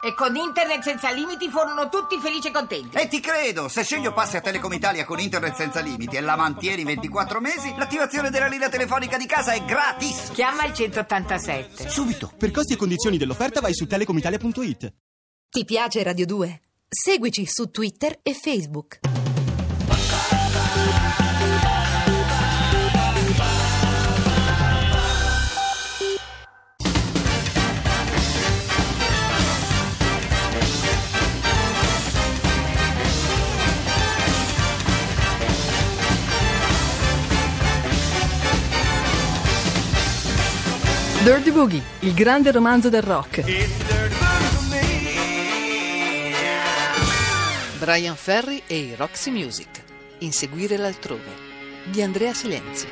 E con Internet senza limiti furono tutti felici e contenti. E ti credo, se Sceglio passi a Telecom Italia con Internet senza limiti e la mantieni 24 mesi, l'attivazione della linea telefonica di casa è gratis. Chiama il 187. Subito. Per costi e condizioni dell'offerta vai su telecomitalia.it. Ti piace Radio 2? Seguici su Twitter e Facebook. Dirty Boogie, il grande romanzo del rock. Bryan Ferry e i Roxy Music, Inseguire l'altrove, di Andrea Silenzi.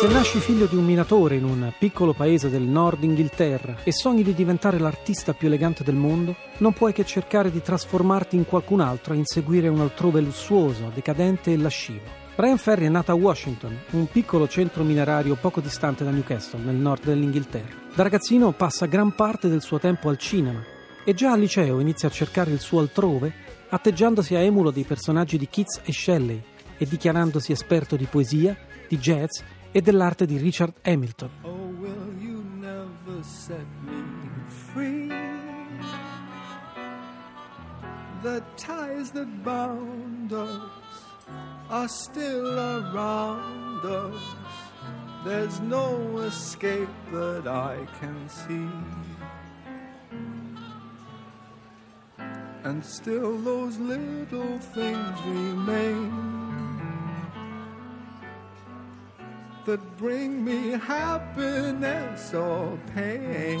Se nasci figlio di un minatore in un piccolo paese del nord Inghilterra e sogni di diventare l'artista più elegante del mondo, non puoi che cercare di trasformarti in qualcun altro e inseguire un altrove lussuoso, decadente e lascivo. Bryan Ferry è nata a Washington, un piccolo centro minerario poco distante da Newcastle, nel nord dell'Inghilterra. Da ragazzino passa gran parte del suo tempo al cinema e già al liceo inizia a cercare il suo altrove, atteggiandosi a emulo dei personaggi di Keats e Shelley e dichiarandosi esperto di poesia, di jazz e dell'arte di Richard Hamilton. Oh, will you never set me free? The ties that bound us are still around us. There's no escape that I can see. And still those little things remain that bring me happiness or pain.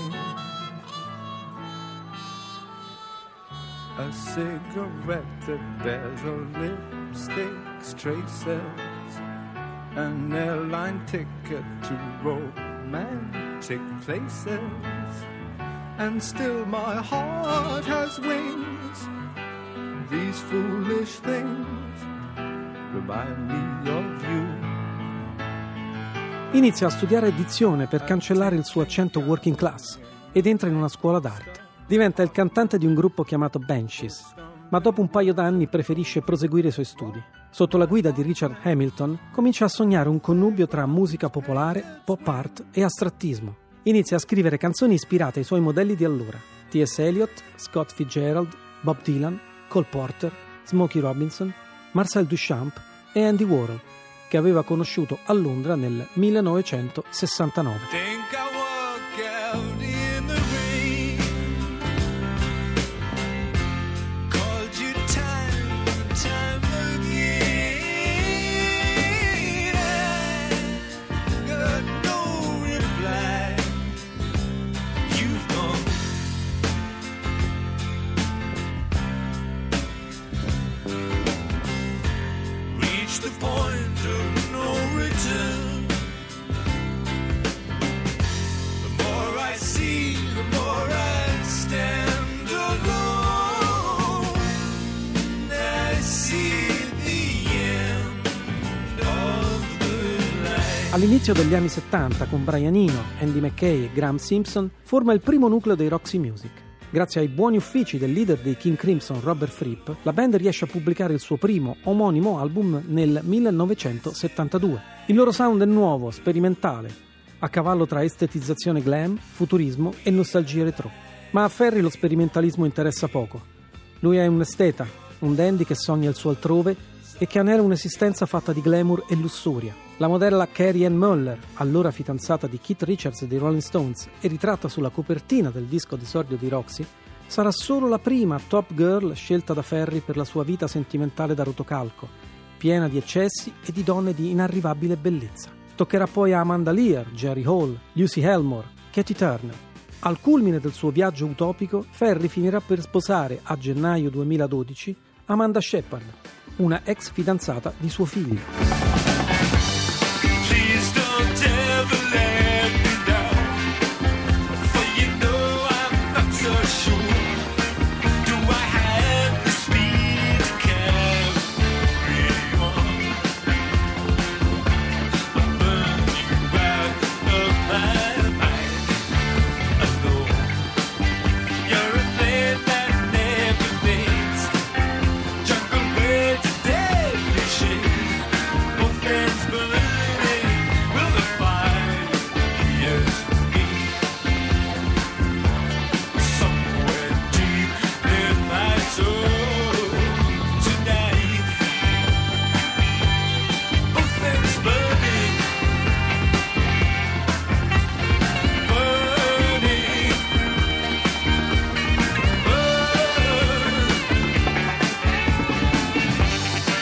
A cigarette that bears a lipstick's traces, an airline ticket to romantic places, and still my heart has wings. These foolish things remind me of you. Inizia a studiare dizione per cancellare il suo accento working class ed entra in una scuola d'arte. Diventa il cantante di un gruppo chiamato Banshees, ma dopo un paio d'anni preferisce proseguire i suoi studi. Sotto la guida di Richard Hamilton comincia a sognare un connubio tra musica popolare, pop art e astrattismo. Inizia a scrivere canzoni ispirate ai suoi modelli di allora: T.S. Eliot, Scott Fitzgerald, Bob Dylan, Cole Porter, Smokey Robinson, Marcel Duchamp e Andy Warhol, che aveva conosciuto a Londra nel 1969. All'inizio degli anni 70, con Brian Eno, Andy Mackay e Graham Simpson, forma il primo nucleo dei Roxy Music. Grazie ai buoni uffici del leader dei King Crimson, Robert Fripp, la band riesce a pubblicare il suo primo omonimo album nel 1972. Il loro sound è nuovo, sperimentale, a cavallo tra estetizzazione glam, futurismo e nostalgia retro. Ma a Ferry lo sperimentalismo interessa poco. Lui è un esteta, un dandy che sogna il suo altrove e che anela un'esistenza fatta di glamour e lussuria. La modella Carrie Ann Muller, allora fidanzata di Keith Richards dei Rolling Stones e ritratta sulla copertina del disco d'esordio di Roxy, Sarà solo la prima Top Girl scelta da Ferry per la sua vita sentimentale da rotocalco, piena di eccessi e di donne di inarrivabile bellezza. Toccherà poi a Amanda Lear, Jerry Hall, Lucy Helmore, Katie Turner. Al culmine del suo viaggio utopico, Ferry finirà per sposare, a gennaio 2012, Amanda Shepard, una ex fidanzata di suo figlio.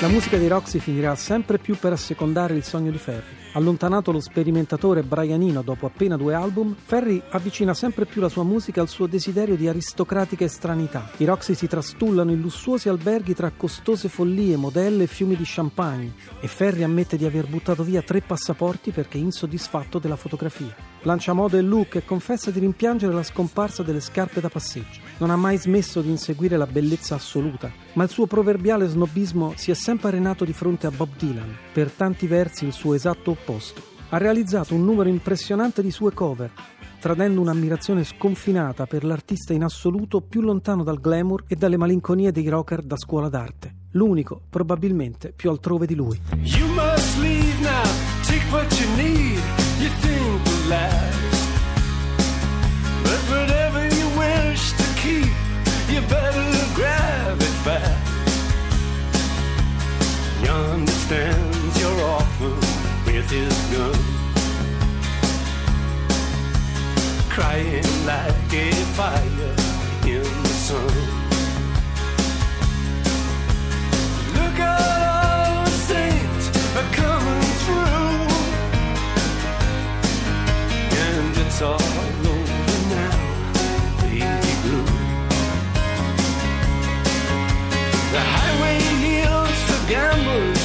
La musica di Roxy finirà sempre più per assecondare il sogno di Ferry. Allontanato lo sperimentatore Brian Eno dopo appena 2 album, Ferry avvicina sempre più la sua musica al suo desiderio di aristocratica estranità. I Roxy si trastullano in lussuosi alberghi tra costose follie, modelle e fiumi di champagne, e Ferry ammette di aver buttato via 3 passaporti perché insoddisfatto della fotografia. Lancia moda e look e confessa di rimpiangere la scomparsa delle scarpe da passeggio. Non ha mai smesso di inseguire la bellezza assoluta, ma il suo proverbiale snobismo si è sempre arenato di fronte a Bob Dylan, per tanti versi il suo esatto opposto. Ha realizzato un numero impressionante di sue cover, tradendo un'ammirazione sconfinata per l'artista in assoluto più lontano dal glamour e dalle malinconie dei rocker da scuola d'arte, l'unico, probabilmente, più altrove di lui. You must leave now, take what you need, you think will last. But whatever you wish to keep, you better grab it back. He understands your offer with his gun, crying like a fire in the sun. Look at all the saints are coming through, and it's all over now, baby blue. The highway heals the gamblers.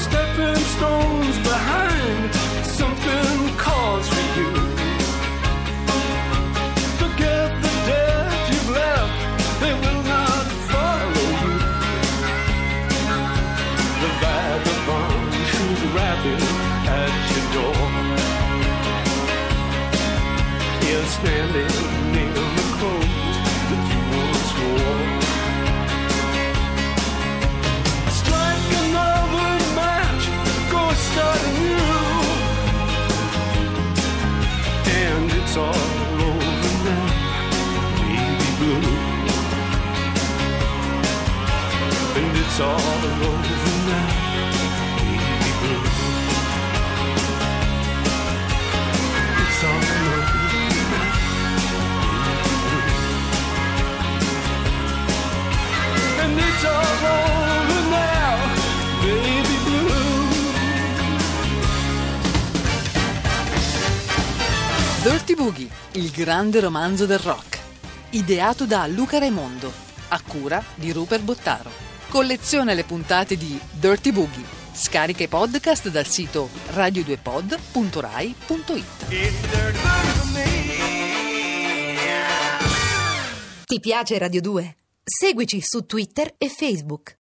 Stepping stones behind, something calls for you. Dirty Boogie, il grande romanzo del rock, ideato da Luca Raimondo, a cura di Rupert Bottaro. Colleziona le puntate di Dirty Boogie. Scarica i podcast dal sito radio2pod.rai.it. Ti piace Radio 2? Seguici su Twitter e Facebook.